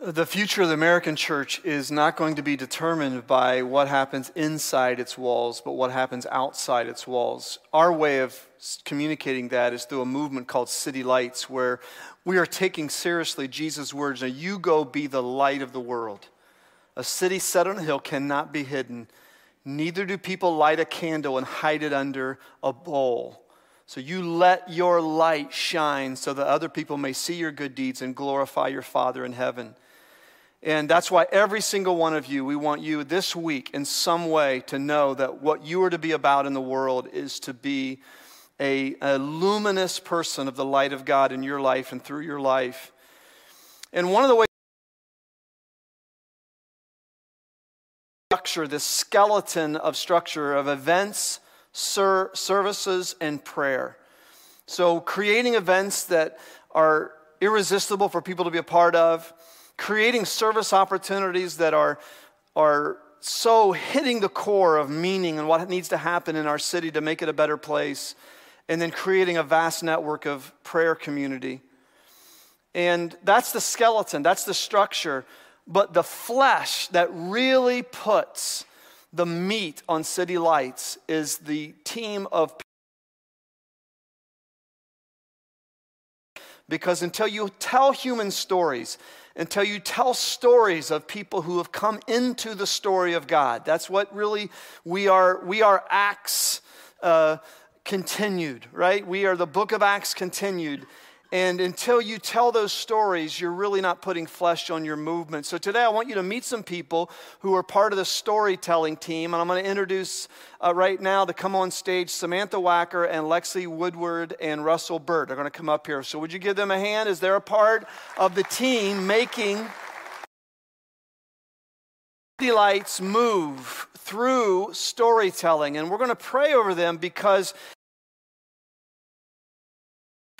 The future of the American church is not going to be determined by what happens inside its walls, but what happens outside its walls. Our way of communicating that is through a movement called City Lights, where we are taking seriously Jesus' words, "Now you go be the light of the world. A city set on a hill cannot be hidden. Neither do people light a candle and hide it under a bowl. So you let your light shine so that other people may see your good deeds and glorify your Father in heaven." And that's why every single one of you, we want you this week in some way to know that what you are to be about in the world is to be a luminous person of the light of God in your life and through your life. And one of the ways to structure this skeleton of structure of events, services, and prayer. So creating events that are irresistible for people to be a part of, creating service opportunities that are so hitting the core of meaning and what needs to happen in our city to make it a better place, and then creating a vast network of prayer community. And that's the skeleton, that's the structure, but the flesh that really puts the meat on City Lights is the team of people. Because until you tell human stories, until you tell stories of people who have come into the story of God, that's what really we are Acts continued, right? We are the book of Acts continued. And until you tell those stories, you're really not putting flesh on your movement. So today I want you to meet some people who are part of the storytelling team. And I'm going to introduce right now to come on stage Samantha Wacker and Lexi Woodward and Russell Burt are going to come up here. So would you give them a hand? Is they're a part of the team making City Lights move through storytelling. And we're going to pray over them because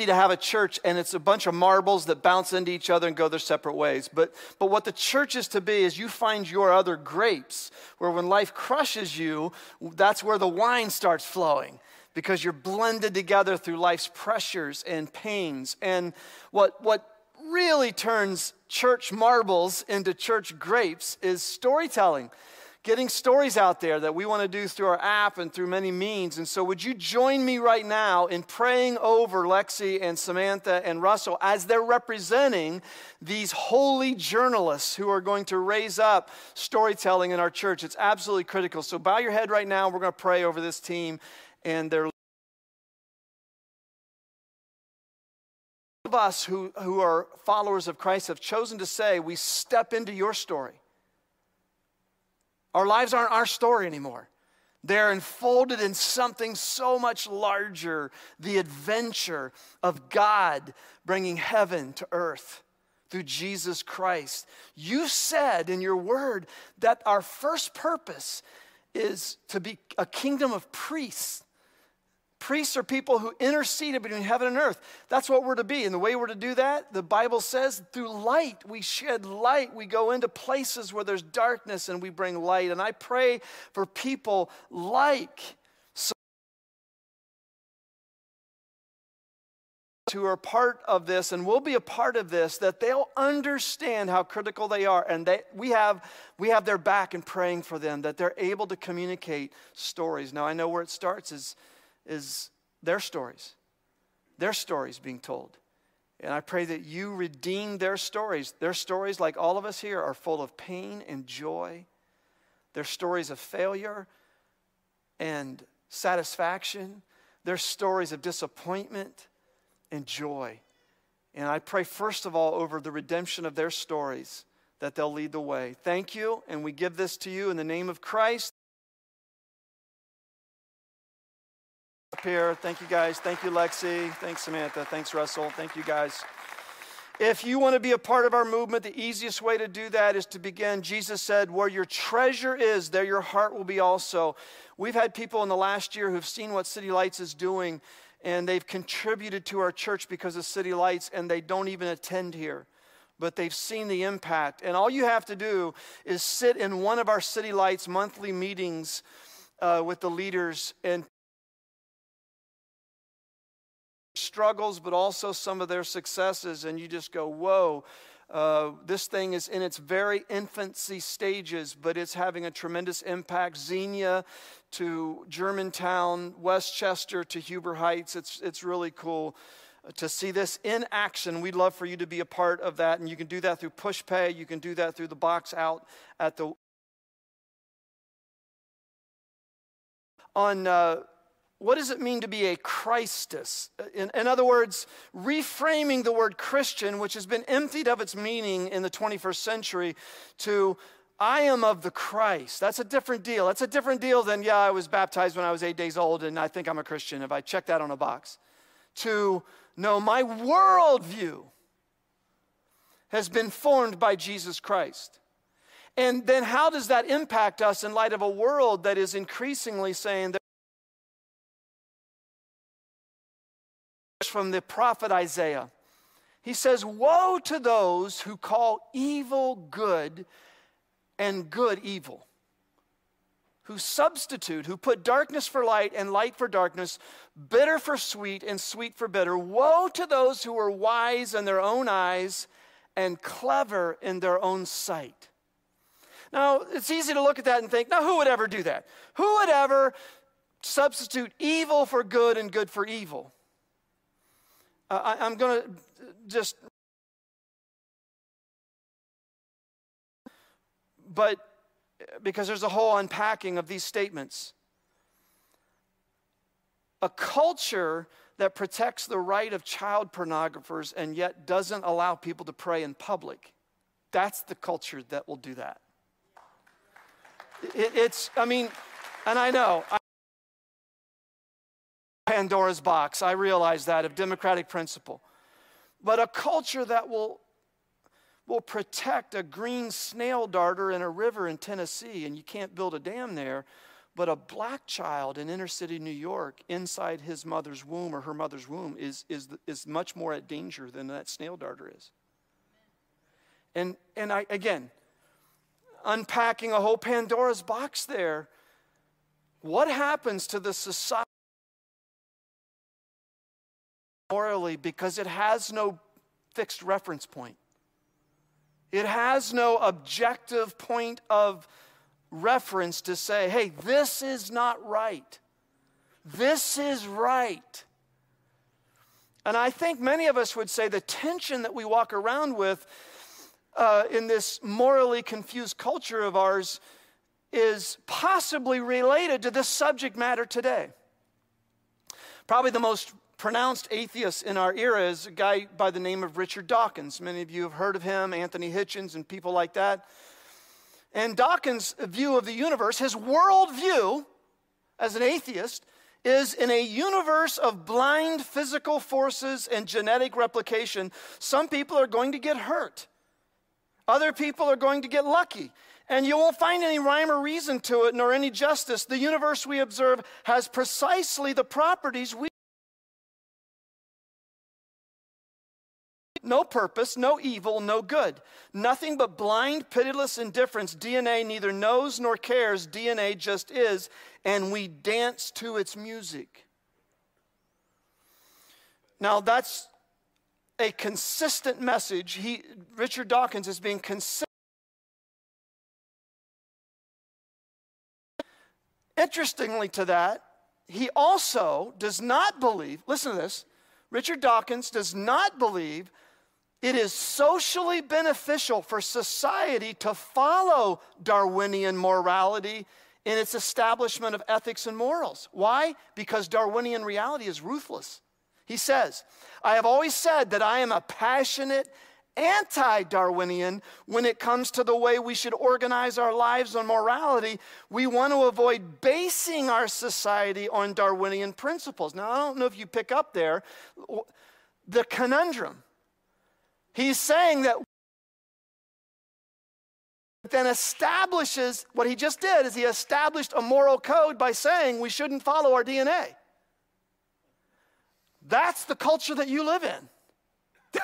to have a church and it's a bunch of marbles that bounce into each other and go their separate ways. But what the church is to be is you find your other grapes, where when life crushes you, that's where the wine starts flowing, because you're blended together through life's pressures and pains. And what really turns church marbles into church grapes is storytelling. Getting stories out there that we want to do through our app and through many means. And so would you join me right now in praying over Lexi and Samantha and Russell as they're representing these holy journalists who are going to raise up storytelling in our church. It's absolutely critical. So bow your head right now. We're going to pray over this team and their of us who are followers of Christ have chosen to say, we step into your story. Our lives aren't our story anymore. They're enfolded in something so much larger, the adventure of God bringing heaven to earth through Jesus Christ. You said in your word that our first purpose is to be a kingdom of priests. Priests are people who interceded between heaven and earth. That's what we're to be. And the way we're to do that, the Bible says, through light. We shed light. We go into places where there's darkness and we bring light. And I pray for people like who are part of this and will be a part of this, that they'll understand how critical they are. And we have their back in praying for them, that they're able to communicate stories. Now, I know where it starts is their stories being told. And I pray that you redeem their stories. Their stories, like all of us here, are full of pain and joy. Their stories of failure and satisfaction. Their stories of disappointment and joy. And I pray, first of all, over the redemption of their stories, that they'll lead the way. Thank you, and we give this to you in the name of Christ. Here. Thank you guys. Thank you, Lexi. Thanks, Samantha. Thanks, Russell. Thank you guys. If you want to be a part of our movement, the easiest way to do that is to begin. Jesus said, where your treasure is, there your heart will be also. We've had people in the last year who've seen what City Lights is doing, and they've contributed to our church because of City Lights, and they don't even attend here. But they've seen the impact. And all you have to do is sit in one of our City Lights monthly meetings with the leaders and struggles, but also some of their successes, and you just go, whoa, This thing is in its very infancy stages, but it's having a tremendous impact. Xenia to Germantown, Westchester to Huber Heights. It's really cool to see this in action. We'd love for you to be a part of that, and you can do that through Push Pay. You can do that through the box out at the... On... What does it mean to be a Christus? In other words, reframing the word Christian, which has been emptied of its meaning in the 21st century, to I am of the Christ. That's a different deal. That's a different deal than, yeah, I was baptized when I was 8 days old and I think I'm a Christian if I check that on a box. To, no, my worldview has been formed by Jesus Christ. And then how does that impact us in light of a world that is increasingly saying that from the prophet Isaiah. He says, woe to those who call evil good and good evil, who substitute, who put darkness for light and light for darkness, bitter for sweet and sweet for bitter. Woe to those who are wise in their own eyes and clever in their own sight. Now, it's easy to look at that and think, now who would ever do that? Who would ever substitute evil for good and good for evil? I'm going to just, but because there's a whole unpacking of these statements. A culture that protects the right of child pornographers and yet doesn't allow people to pray in public, that's the culture that will do that. It's, I mean, and I know. Pandora's box, I realize that, of democratic principle. But a culture that will protect a green snail darter in a river in Tennessee, and you can't build a dam there, but a black child in inner city New York inside his mother's womb or her mother's womb is much more at danger than that snail darter is. And I, again, unpacking a whole Pandora's box there, what happens to the society morally, because it has no fixed reference point. It has no objective point of reference to say, hey, this is not right. This is right. And I think many of us would say the tension that we walk around with in this morally confused culture of ours is possibly related to this subject matter today. Probably the most pronounced atheist in our era is a guy by the name of Richard Dawkins. Many of you have heard of him, Anthony Hitchens and people like that. And Dawkins' view of the universe, his worldview as an atheist, is in a universe of blind physical forces and genetic replication, some people are going to get hurt. Other people are going to get lucky. And you won't find any rhyme or reason to it, nor any justice. The universe we observe has precisely the properties we... No purpose, no evil, no good. Nothing but blind, pitiless indifference. DNA neither knows nor cares. DNA just is, and we dance to its music. Now, that's a consistent message. Richard Dawkins is being consistent. Interestingly to that, he also does not believe, listen to this, Richard Dawkins does not believe it is socially beneficial for society to follow Darwinian morality in its establishment of ethics and morals. Why? Because Darwinian reality is ruthless. He says, I have always said that I am a passionate anti-Darwinian when it comes to the way we should organize our lives on morality. We want to avoid basing our society on Darwinian principles. Now, I don't know if you pick up there the conundrum. He's saying that then establishes, what he just did is he established a moral code by saying we shouldn't follow our DNA. That's the culture that you live in.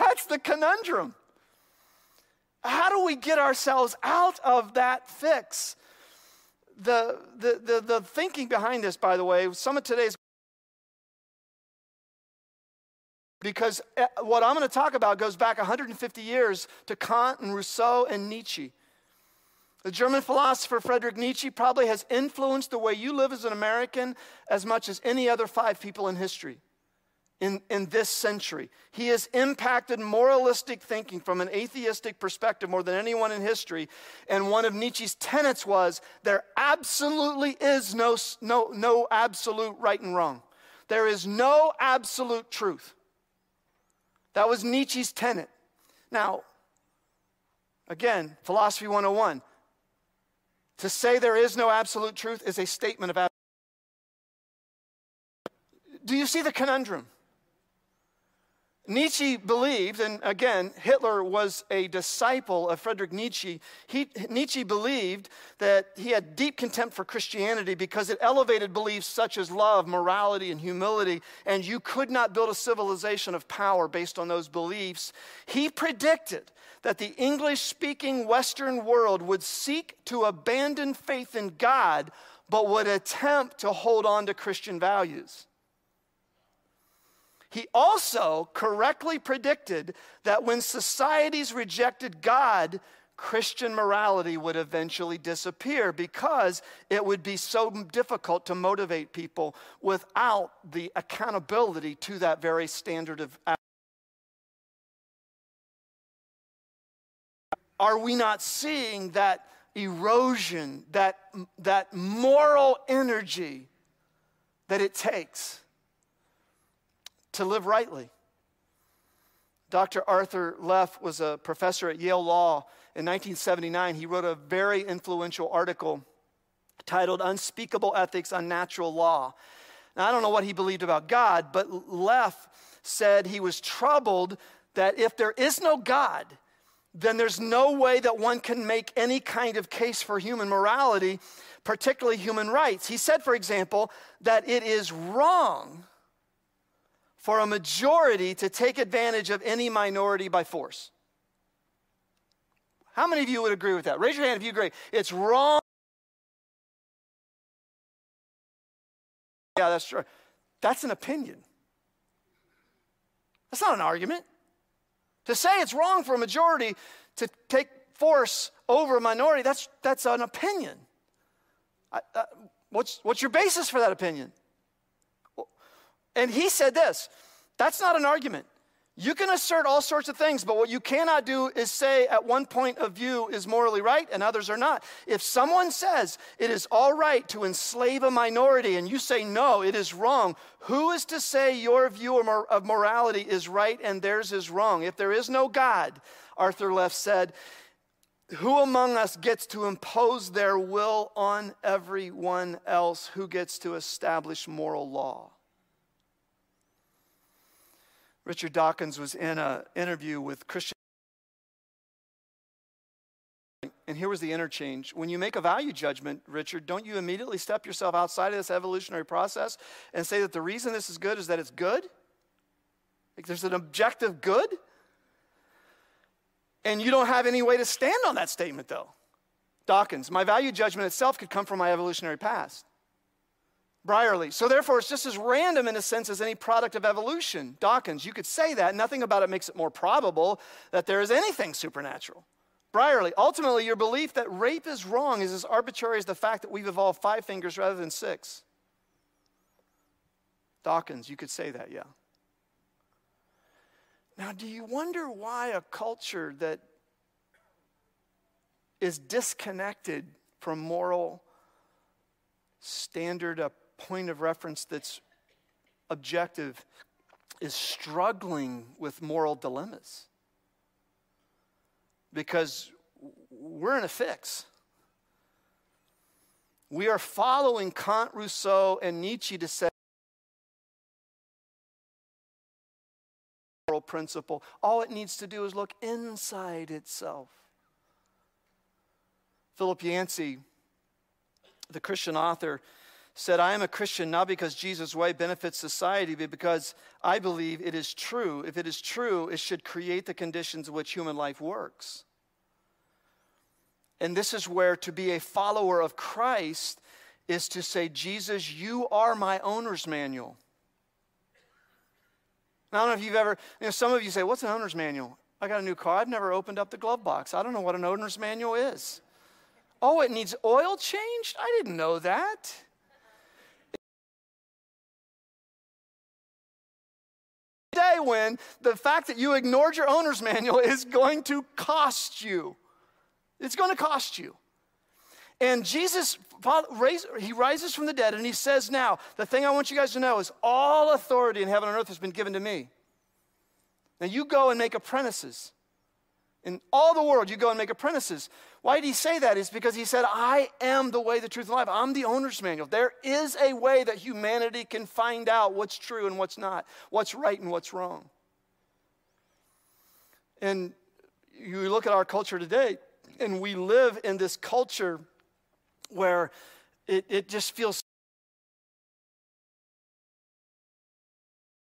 That's the conundrum. How do we get ourselves out of that fix? The thinking behind this, by the way, some of today's because what I'm going to talk about goes back 150 years to Kant and Rousseau and Nietzsche. The German philosopher Friedrich Nietzsche probably has influenced the way you live as an American as much as any other five people in history in this century. He has impacted moralistic thinking from an atheistic perspective more than anyone in history. And one of Nietzsche's tenets was there absolutely is no absolute right and wrong. There is no absolute truth. That was Nietzsche's tenet. Now, again, philosophy 101. To say there is no absolute truth is a statement of absolute truth. Do you see the conundrum? Nietzsche believed, and again, Hitler was a disciple of Friedrich Nietzsche. Nietzsche believed that he had deep contempt for Christianity because it elevated beliefs such as love, morality, and humility, and you could not build a civilization of power based on those beliefs. He predicted that the English-speaking Western world would seek to abandon faith in God, but would attempt to hold on to Christian values. He also correctly predicted that when societies rejected God, Christian morality would eventually disappear because it would be so difficult to motivate people without the accountability to that very standard of action. Are we not seeing that erosion, that moral energy that it takes to live rightly? Dr. Arthur Leff was a professor at Yale Law. In 1979, he wrote a very influential article titled Unspeakable Ethics, Unnatural Law. Now, I don't know what he believed about God, but Leff said he was troubled that if there is no God, then there's no way that one can make any kind of case for human morality, particularly human rights. He said, for example, that it is wrong for a majority to take advantage of any minority by force. How many of you would agree with that? Raise your hand if you agree. It's wrong. Yeah, that's true. That's an opinion. That's not an argument. To say it's wrong for a majority to take force over a minority, that's an opinion. What's your basis for that opinion? And he said this, that's not an argument. You can assert all sorts of things, but what you cannot do is say at one point of view is morally right and others are not. If someone says it is all right to enslave a minority and you say no, it is wrong, who is to say your view of morality is right and theirs is wrong? If there is no God, Arthur Leff said, who among us gets to impose their will on everyone else? Who gets to establish moral law? Richard Dawkins was in an interview with Christian, and here was the interchange. When you make a value judgment, Richard, don't you immediately step yourself outside of this evolutionary process and say that the reason this is good is that it's good? Like there's an objective good? And you don't have any way to stand on that statement, though. Dawkins, my value judgment itself could come from my evolutionary past. Brierly, so therefore it's just as random in a sense as any product of evolution. Dawkins, you could say that. Nothing about it makes it more probable that there is anything supernatural. Brierly, ultimately your belief that rape is wrong is as arbitrary as the fact that we've evolved 5 fingers rather than 6. Dawkins, you could say that, yeah. Now, do you wonder why a culture that is disconnected from moral standard, a point of reference that's objective, is struggling with moral dilemmas? Because we're in a fix. We are following Kant, Rousseau, and Nietzsche to say moral principle. All it needs to do is look inside itself. Philip Yancey, the Christian author, said, I am a Christian not because Jesus' way benefits society, but because I believe it is true. If it is true, it should create the conditions in which human life works. And this is where to be a follower of Christ is to say, Jesus, you are my owner's manual. I don't know if you've ever, some of you say, what's an owner's manual? I got a new car. I've never opened up the glove box. I don't know what an owner's manual is. Oh, it needs oil changed? I didn't know that. Day when the fact that you ignored your owner's manual is going to cost you. It's going to cost you. And Jesus, he rises from the dead and he says now, the thing I want you guys to know is all authority in heaven and earth has been given to me. Now you go and make apprentices. In all the world, you go and make apprentices. Why did he say that? It's because he said, I am the way, the truth, and life. I'm the owner's manual. There is a way that humanity can find out what's true and what's not, what's right and what's wrong. And you look at our culture today, and we live in this culture where it just feels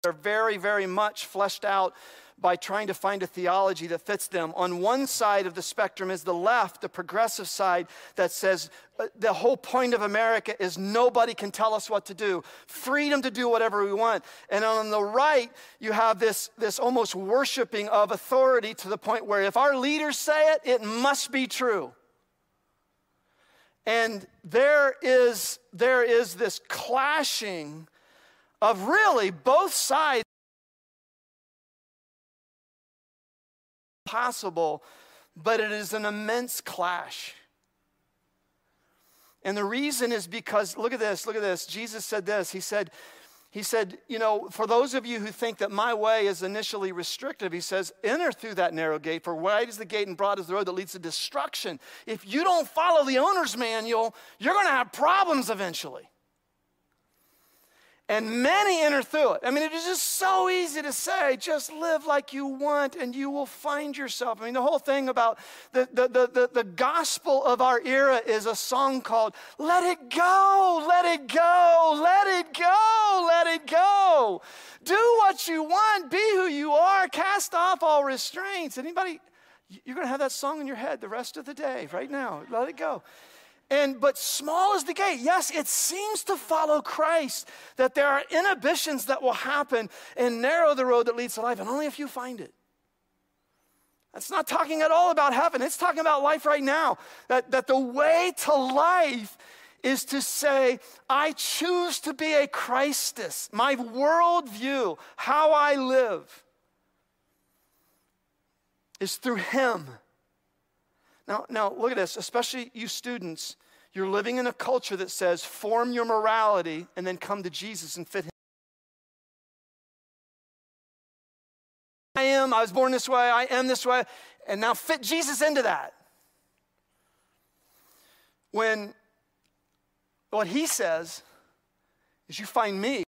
they're very, very much fleshed out by trying to find a theology that fits them. On one side of the spectrum is the left, the progressive side that says the whole point of America is nobody can tell us what to do, freedom to do whatever we want. And on the right, you have this almost worshiping of authority to the point where if our leaders say it, it must be true. And there is this clashing of really both sides. Possible, but it is an immense clash. And the reason is because, look at this. Jesus said this. He said, for those of you who think that my way is initially restrictive, he says, enter through that narrow gate, for wide is the gate and broad is the road that leads to destruction. If you don't follow the owner's manual, you're going to have problems eventually. And many enter through it. I mean, it is just so easy to say, just live like you want and you will find yourself. I mean, the whole thing about the gospel of our era is a song called, Let It Go, Let It Go, Let It Go, Let It Go. Do what you want, be who you are, cast off all restraints. Anybody, you're going to have that song in your head the rest of the day right now. Let it go. But small is the gate. Yes, it seems to follow Christ that there are inhibitions that will happen and narrow the road that leads to life, and only a few find it. That's not talking at all about heaven. It's talking about life right now, that the way to life is to say, I choose to be a Christist, my worldview, how I live is through him. Now, look at this, especially you students, you're living in a culture that says form your morality and then come to Jesus and fit him. I was born this way, I am this way, and now fit Jesus into that. When what he says is you find me.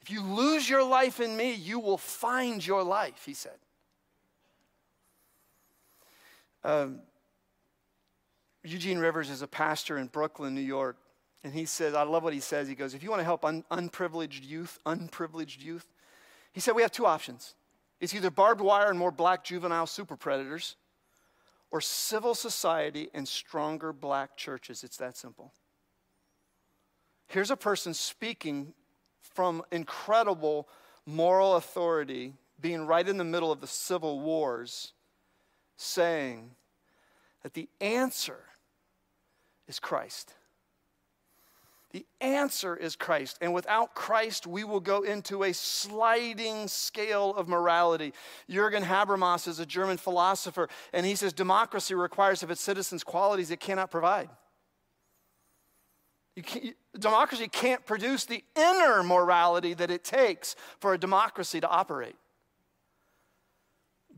If you lose your life in me, you will find your life, he said. Eugene Rivers is a pastor in Brooklyn, New York, and he says, I love what he says. He goes, if you want to help unprivileged youth, he said, we have two options. It's either barbed wire and more black juvenile super predators, or civil society and stronger black churches. It's that simple. Here's a person speaking from incredible moral authority, being right in the middle of the civil wars, saying that the answer is Christ. The answer is Christ. And without Christ, we will go into a sliding scale of morality. Jürgen Habermas is a German philosopher, and he says democracy requires of its citizens qualities it cannot provide. Democracy can't produce the inner morality that it takes for a democracy to operate.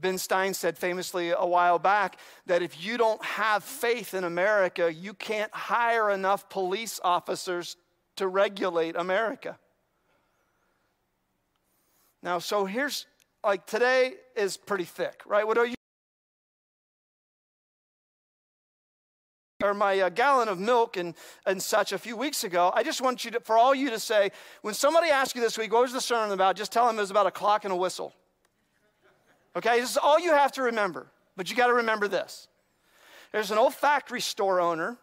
Ben Stein said famously a while back that if you don't have faith in America, you can't hire enough police officers to regulate America. Now, so here's, like today is pretty thick, right? What are you? Or my gallon of milk and such a few weeks ago, I just want you to, for all you to say, when somebody asks you this week, what was the sermon about? Just tell them it was about a clock and a whistle. Okay, this is all you have to remember, but you got to remember this. There's an old factory store owner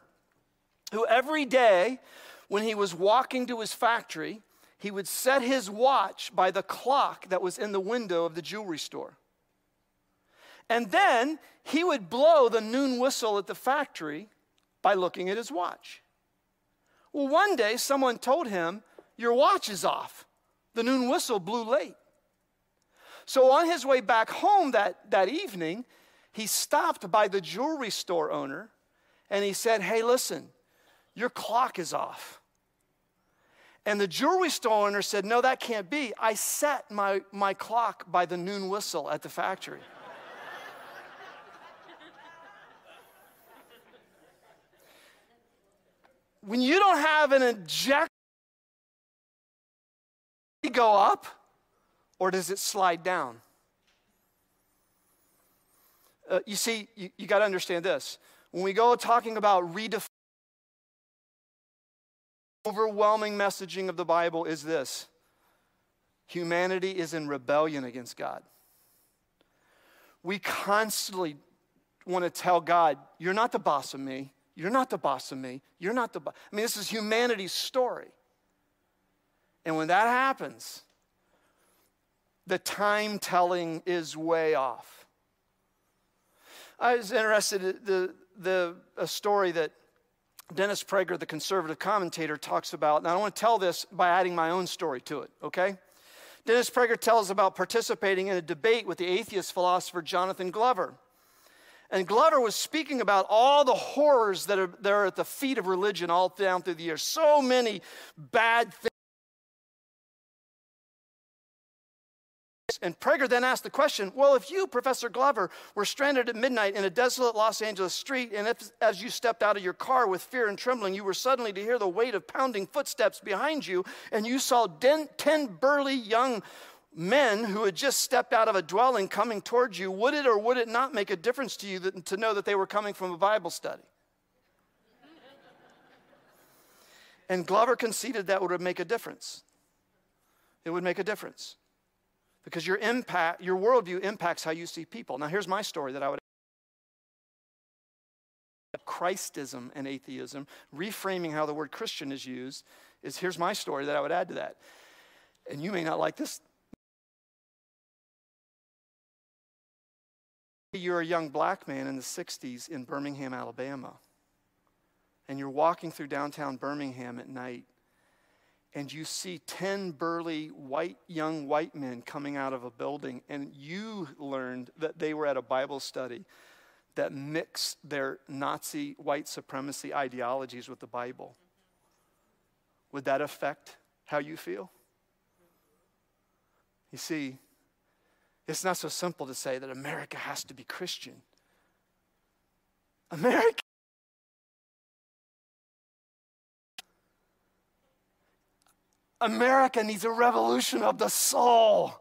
who every day when he was walking to his factory, he would set his watch by the clock that was in the window of the jewelry store. And then he would blow the noon whistle at the factory by looking at his watch. Well, one day someone told him, "Your watch is off. The noon whistle blew late." So on his way back home that evening, he stopped by the jewelry store owner and he said, "Hey, listen, your clock is off." And the jewelry store owner said, "No, that can't be. I set my clock by the noon whistle at the factory." When you don't have an objective, does it go up or does it slide down? You see, you got to understand this. When we go talking about redefining, overwhelming messaging of the Bible is this: humanity is in rebellion against God. We constantly want to tell God, "You're not the boss of me. You're not the boss of me. You're not the boss." I mean, this is humanity's story. And when that happens, the time telling is way off. I was interested in a story that Dennis Prager, the conservative commentator, talks about, and I want to tell this by adding my own story to it, okay? Dennis Prager tells about participating in a debate with the atheist philosopher Jonathan Glover. And Glover was speaking about all the horrors that are there at the feet of religion all down through the years. So many bad things. And Prager then asked the question, "Well, if you, Professor Glover, were stranded at midnight in a desolate Los Angeles street, and if as you stepped out of your car with fear and trembling, you were suddenly to hear the weight of pounding footsteps behind you, and you saw 10 burly young men who had just stepped out of a dwelling coming towards you, would it or would it not make a difference to you to know that they were coming from a Bible study?" And Glover conceded that would make a difference. It would make a difference. Because your worldview impacts how you see people. Now, here's my story that I would add. Christism and atheism, reframing how the word Christian is used, is here's my story that I would add to that. And you may not like this. You're a young black man in the 60s in Birmingham, Alabama. And you're walking through downtown Birmingham at night, and you see 10 burly young white men coming out of a building, and you learned that they were at a Bible study that mixed their Nazi white supremacy ideologies with the Bible. Would that affect how you feel? You see, it's not so simple to say that America has to be Christian. America. America needs a revolution of the soul,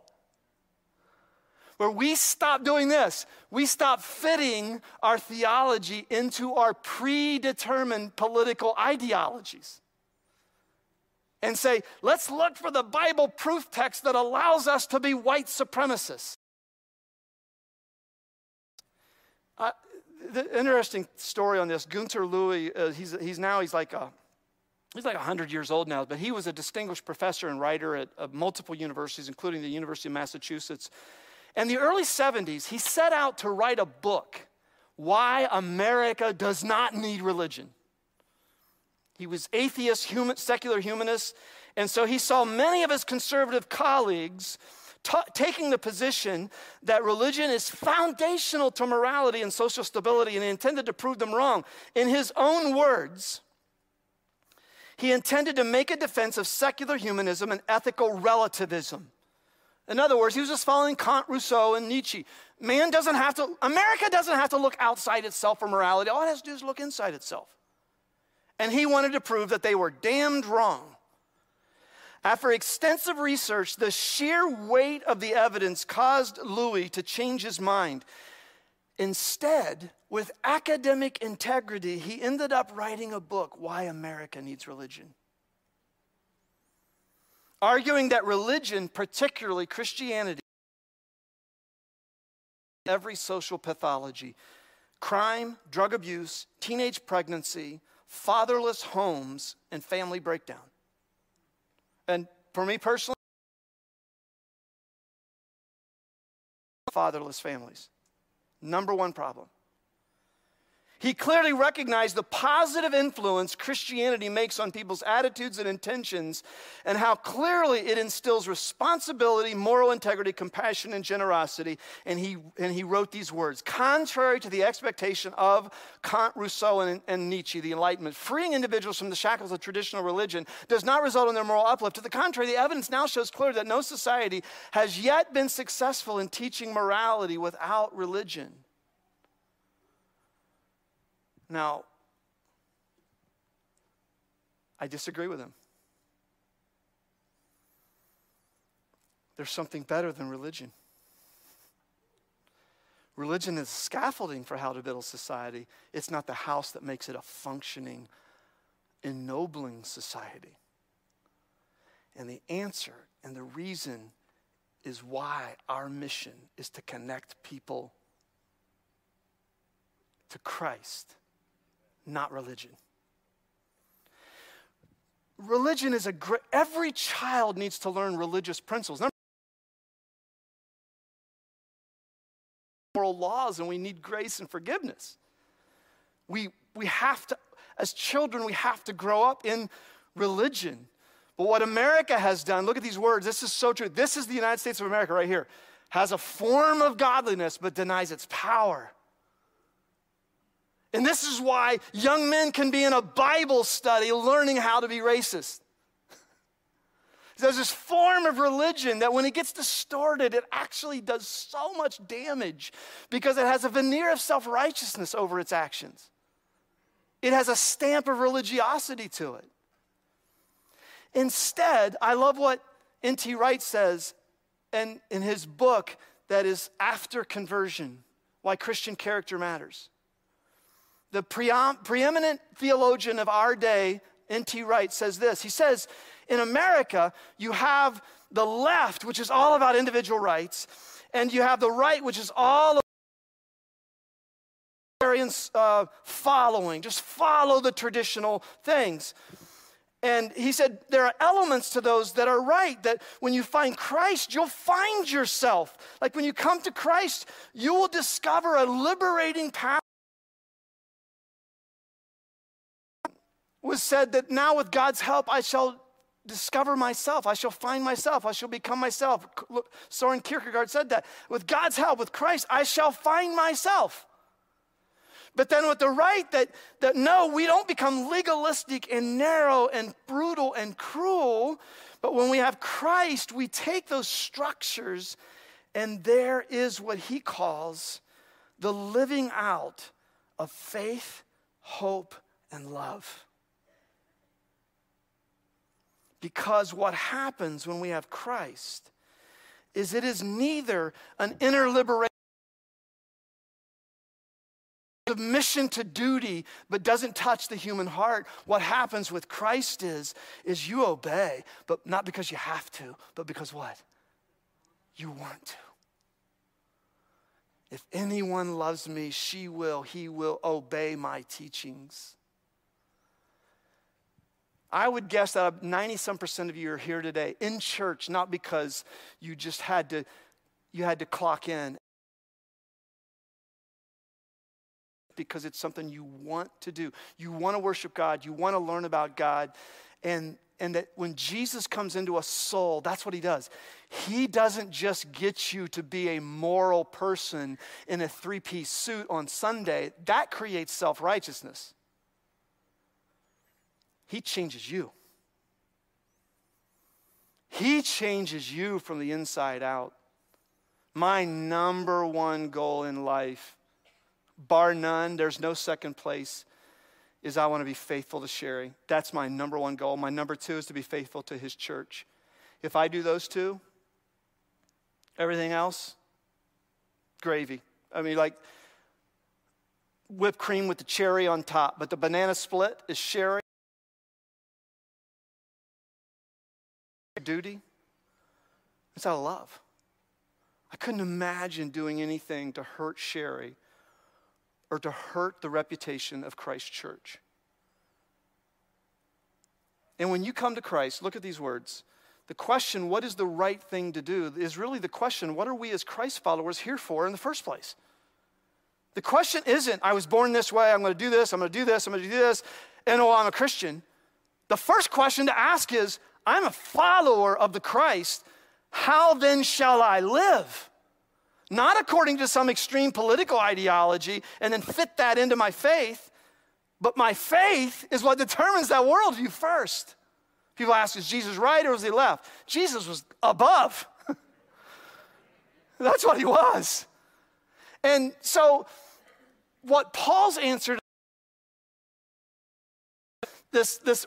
where we stop doing this. We stop fitting our theology into our predetermined political ideologies and say, let's look for the Bible proof text that allows us to be white supremacists. The interesting story on this, Gunter Lewy, he's like 100 years old now, but he was a distinguished professor and writer at multiple universities, including the University of Massachusetts. In the early 70s, he set out to write a book, Why America Does Not Need Religion. He was atheist, secular humanist, and so he saw many of his conservative colleagues taking the position that religion is foundational to morality and social stability, and he intended to prove them wrong. In his own words, he intended to make a defense of secular humanism and ethical relativism. In other words, he was just following Kant, Rousseau, and Nietzsche. America doesn't have to look outside itself for morality. All it has to do is look inside itself. And he wanted to prove that they were damned wrong. After extensive research, the sheer weight of the evidence caused Lewy to change his mind. Instead, with academic integrity, he ended up writing a book, Why America Needs Religion, arguing that religion, particularly Christianity, every social pathology, crime, drug abuse, teenage pregnancy, fatherless homes, and family breakdown. And for me personally, fatherless families. Number one problem. He clearly recognized the positive influence Christianity makes on people's attitudes and intentions, and how clearly it instills responsibility, moral integrity, compassion, and generosity. And he wrote these words: contrary to the expectation of Kant, Rousseau, and Nietzsche, the Enlightenment, freeing individuals from the shackles of traditional religion does not result in their moral uplift. To the contrary, the evidence now shows clearly that no society has yet been successful in teaching morality without religion. Now, I disagree with him. There's something better than religion. Religion is scaffolding for habitable society. It's not the house that makes it a functioning, ennobling society. And the answer and the reason is why our mission is to connect people to Christ. Not religion. Religion is a great, every child needs to learn religious principles. Number moral laws, and we need grace and forgiveness. We have to, as children, we have to grow up in religion. But what America has done, look at these words, this is so true. This is the United States of America right here. Has a form of godliness, but denies its power. And this is why young men can be in a Bible study learning how to be racist. There's this form of religion that when it gets distorted, it actually does so much damage because it has a veneer of self-righteousness over its actions. It has a stamp of religiosity to it. Instead, I love what N.T. Wright says in his book that is After Conversion, Why Christian Character Matters. The preeminent theologian of our day, N.T. Wright, says this. He says, in America, you have the left, which is all about individual rights, and you have the right, which is all about following, just follow the traditional things. And he said, there are elements to those that are right, that when you find Christ, you'll find yourself. Like when you come to Christ, you will discover a liberating power. Was said that now with God's help, I shall discover myself. I shall find myself. I shall become myself. Soren Kierkegaard said that. With God's help, with Christ, I shall find myself. But then with the right that no, we don't become legalistic and narrow and brutal and cruel. But when we have Christ, we take those structures, and there is what he calls the living out of faith, hope, and love. Because what happens when we have Christ is it is neither an inner liberation, submission to duty, but doesn't touch the human heart. What happens with Christ is you obey, but not because you have to, but because what? You want to. If anyone loves me, she will, he will obey my teachings. I would guess that 90-some% of you are here today in church, not because you just had to clock in, because it's something you want to do. You want to worship God. You want to learn about God. And that when Jesus comes into a soul, that's what he does. He doesn't just get you to be a moral person in a three-piece suit on Sunday. That creates self-righteousness. He changes you. He changes you from the inside out. My number one goal in life, bar none, there's no second place, is I want to be faithful to Sherry. That's my number one goal. My number two is to be faithful to his church. If I do those two, everything else, gravy. I mean, like whipped cream with the cherry on top, but the banana split is Sherry. Duty, it's out of love. I couldn't imagine doing anything to hurt Sherry or to hurt the reputation of Christ Church. And when you come to Christ, look at these words. The question, what is the right thing to do, is really the question, what are we as Christ followers here for in the first place? The question isn't, I was born this way, I'm going to do this, I'm going to do this, I'm going to do this, and oh, I'm a Christian. The first question to ask is, I'm a follower of the Christ, how then shall I live? Not according to some extreme political ideology and then fit that into my faith, but my faith is what determines that worldview first. People ask, is Jesus right or is he left? Jesus was above. That's what he was. And so what Paul's answer to this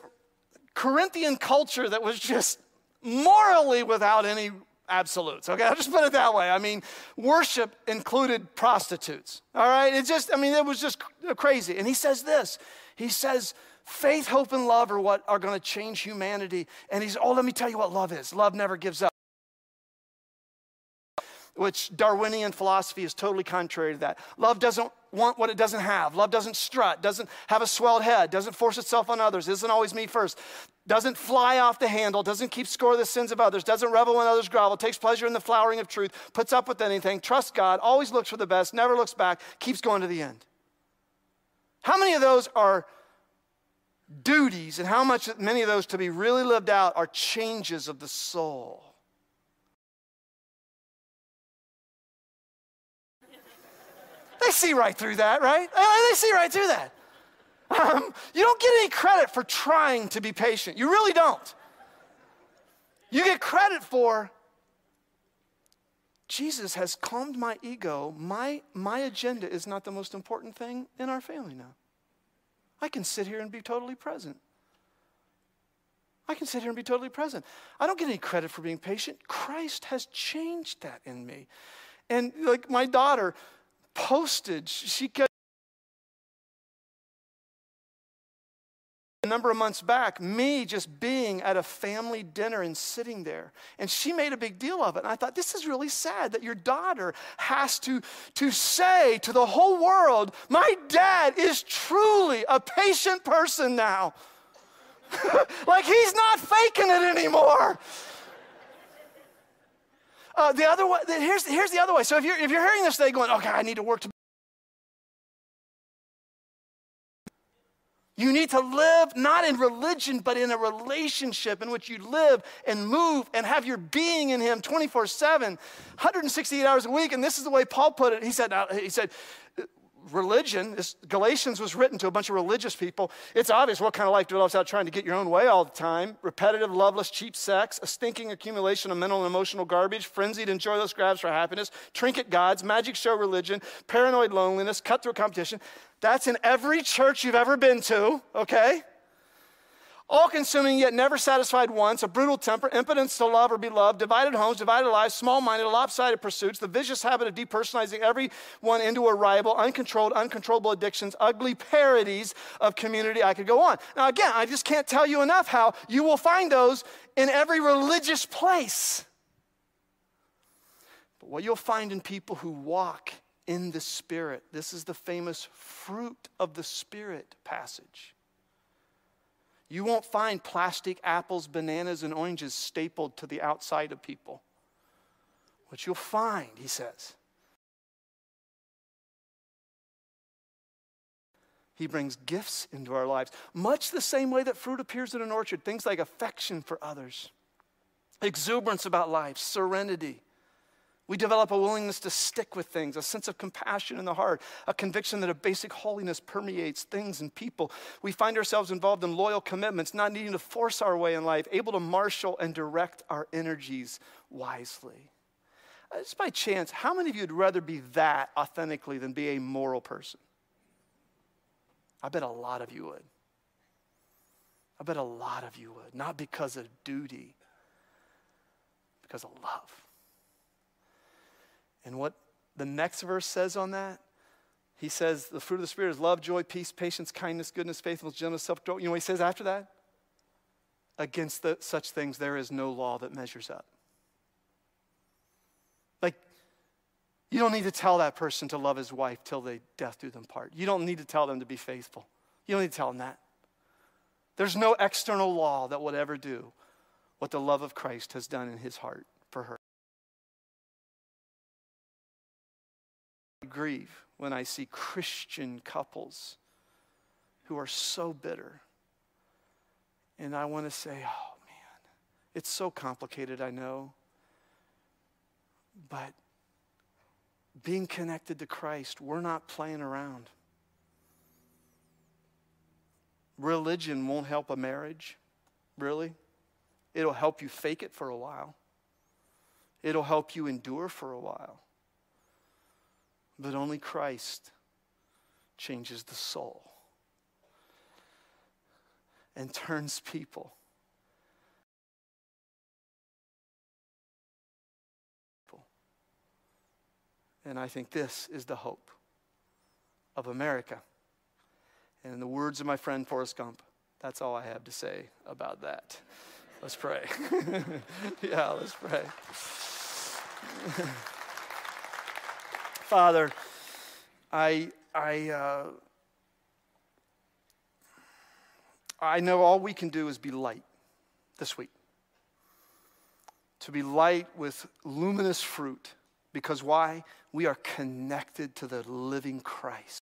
Corinthian culture that was just morally without any absolutes, okay? I'll just put it that way. I mean, worship included prostitutes, all right? It was just crazy. And he says this. He says, faith, hope, and love are what are going to change humanity. And let me tell you what love is. Love never gives up, which Darwinian philosophy is totally contrary to that. Love doesn't want what it doesn't have. Love doesn't strut, doesn't have a swelled head, doesn't force itself on others, isn't always me first, doesn't fly off the handle, doesn't keep score of the sins of others, doesn't revel when others grovel, takes pleasure in the flowering of truth, puts up with anything, trusts God, always looks for the best, never looks back, keeps going to the end. How many of those are duties and many of those to be really lived out are changes of the soul? They see right through that, right? They see right through that. You don't get any credit for trying to be patient. You really don't. You get credit for, Jesus has calmed my ego. My agenda is not the most important thing in our family now. I can sit here and be totally present. I don't get any credit for being patient. Christ has changed that in me. And like my daughter, postage, she kept a number of months back, me just being at a family dinner and sitting there. And she made a big deal of it. And I thought, this is really sad that your daughter has to say to the whole world, my dad is truly a patient person now. Like he's not faking it anymore. The other way, here's the other way. So if you're hearing this today going, okay, I need to work to. You need to live not in religion, but in a relationship in which you live and move and have your being in him 24/7, 168 hours a week. And this is the way Paul put it. He said, religion, Galatians was written to a bunch of religious people. It's obvious what kind of life develops out trying to get your own way all the time. Repetitive, loveless, cheap sex, a stinking accumulation of mental and emotional garbage, frenzied and joyless grabs for happiness, trinket gods, magic show religion, paranoid loneliness, cutthroat competition. That's in every church you've ever been to, okay? All-consuming yet never satisfied wants, a brutal temper, impotence to love or be loved, divided homes, divided lives, small-minded, lopsided pursuits, the vicious habit of depersonalizing everyone into a rival, uncontrollable addictions, ugly parodies of community. I could go on. Now, again, I just can't tell you enough how you will find those in every religious place. But what you'll find in people who walk in the Spirit, this is the famous fruit of the Spirit passage. You won't find plastic apples, bananas, and oranges stapled to the outside of people. What you'll find, he says, he brings gifts into our lives, much the same way that fruit appears in an orchard, things like affection for others, exuberance about life, serenity. We develop a willingness to stick with things, a sense of compassion in the heart, a conviction that a basic holiness permeates things and people. We find ourselves involved in loyal commitments, not needing to force our way in life, able to marshal and direct our energies wisely. Just by chance, how many of you would rather be that authentically than be a moral person? I bet a lot of you would. Not because of duty, because of love. And what the next verse says on that, he says, the fruit of the Spirit is love, joy, peace, patience, kindness, goodness, faithfulness, gentleness, self-control. You know what he says after that? Against such things there is no law that measures up. Like, you don't need to tell that person to love his wife till they death do them part. You don't need to tell them to be faithful. You don't need to tell them that. There's no external law that would ever do what the love of Christ has done in his heart for her. I grieve when I see Christian couples who are so bitter. And I want to say, oh man, it's so complicated, I know. But being connected to Christ, we're not playing around. Religion won't help a marriage, really. It'll help you fake it for a while. It'll help you endure for a while. But only Christ changes the soul and turns people. And I think this is the hope of America. And in the words of my friend Forrest Gump, that's all I have to say about that. Let's pray. Yeah, let's pray. Father, I know all we can do is be light this week. To be light with luminous fruit. Because why? We are connected to the living Christ.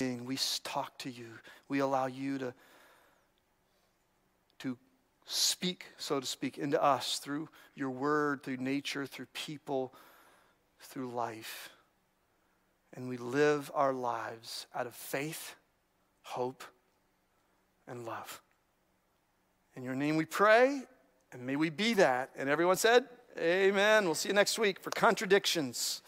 We talk to you. We allow you to speak, so to speak, into us through your word, through nature, through people, through life. And we live our lives out of faith, hope, and love. In your name we pray, and may we be that. And everyone said, amen. We'll see you next week for Contradictions.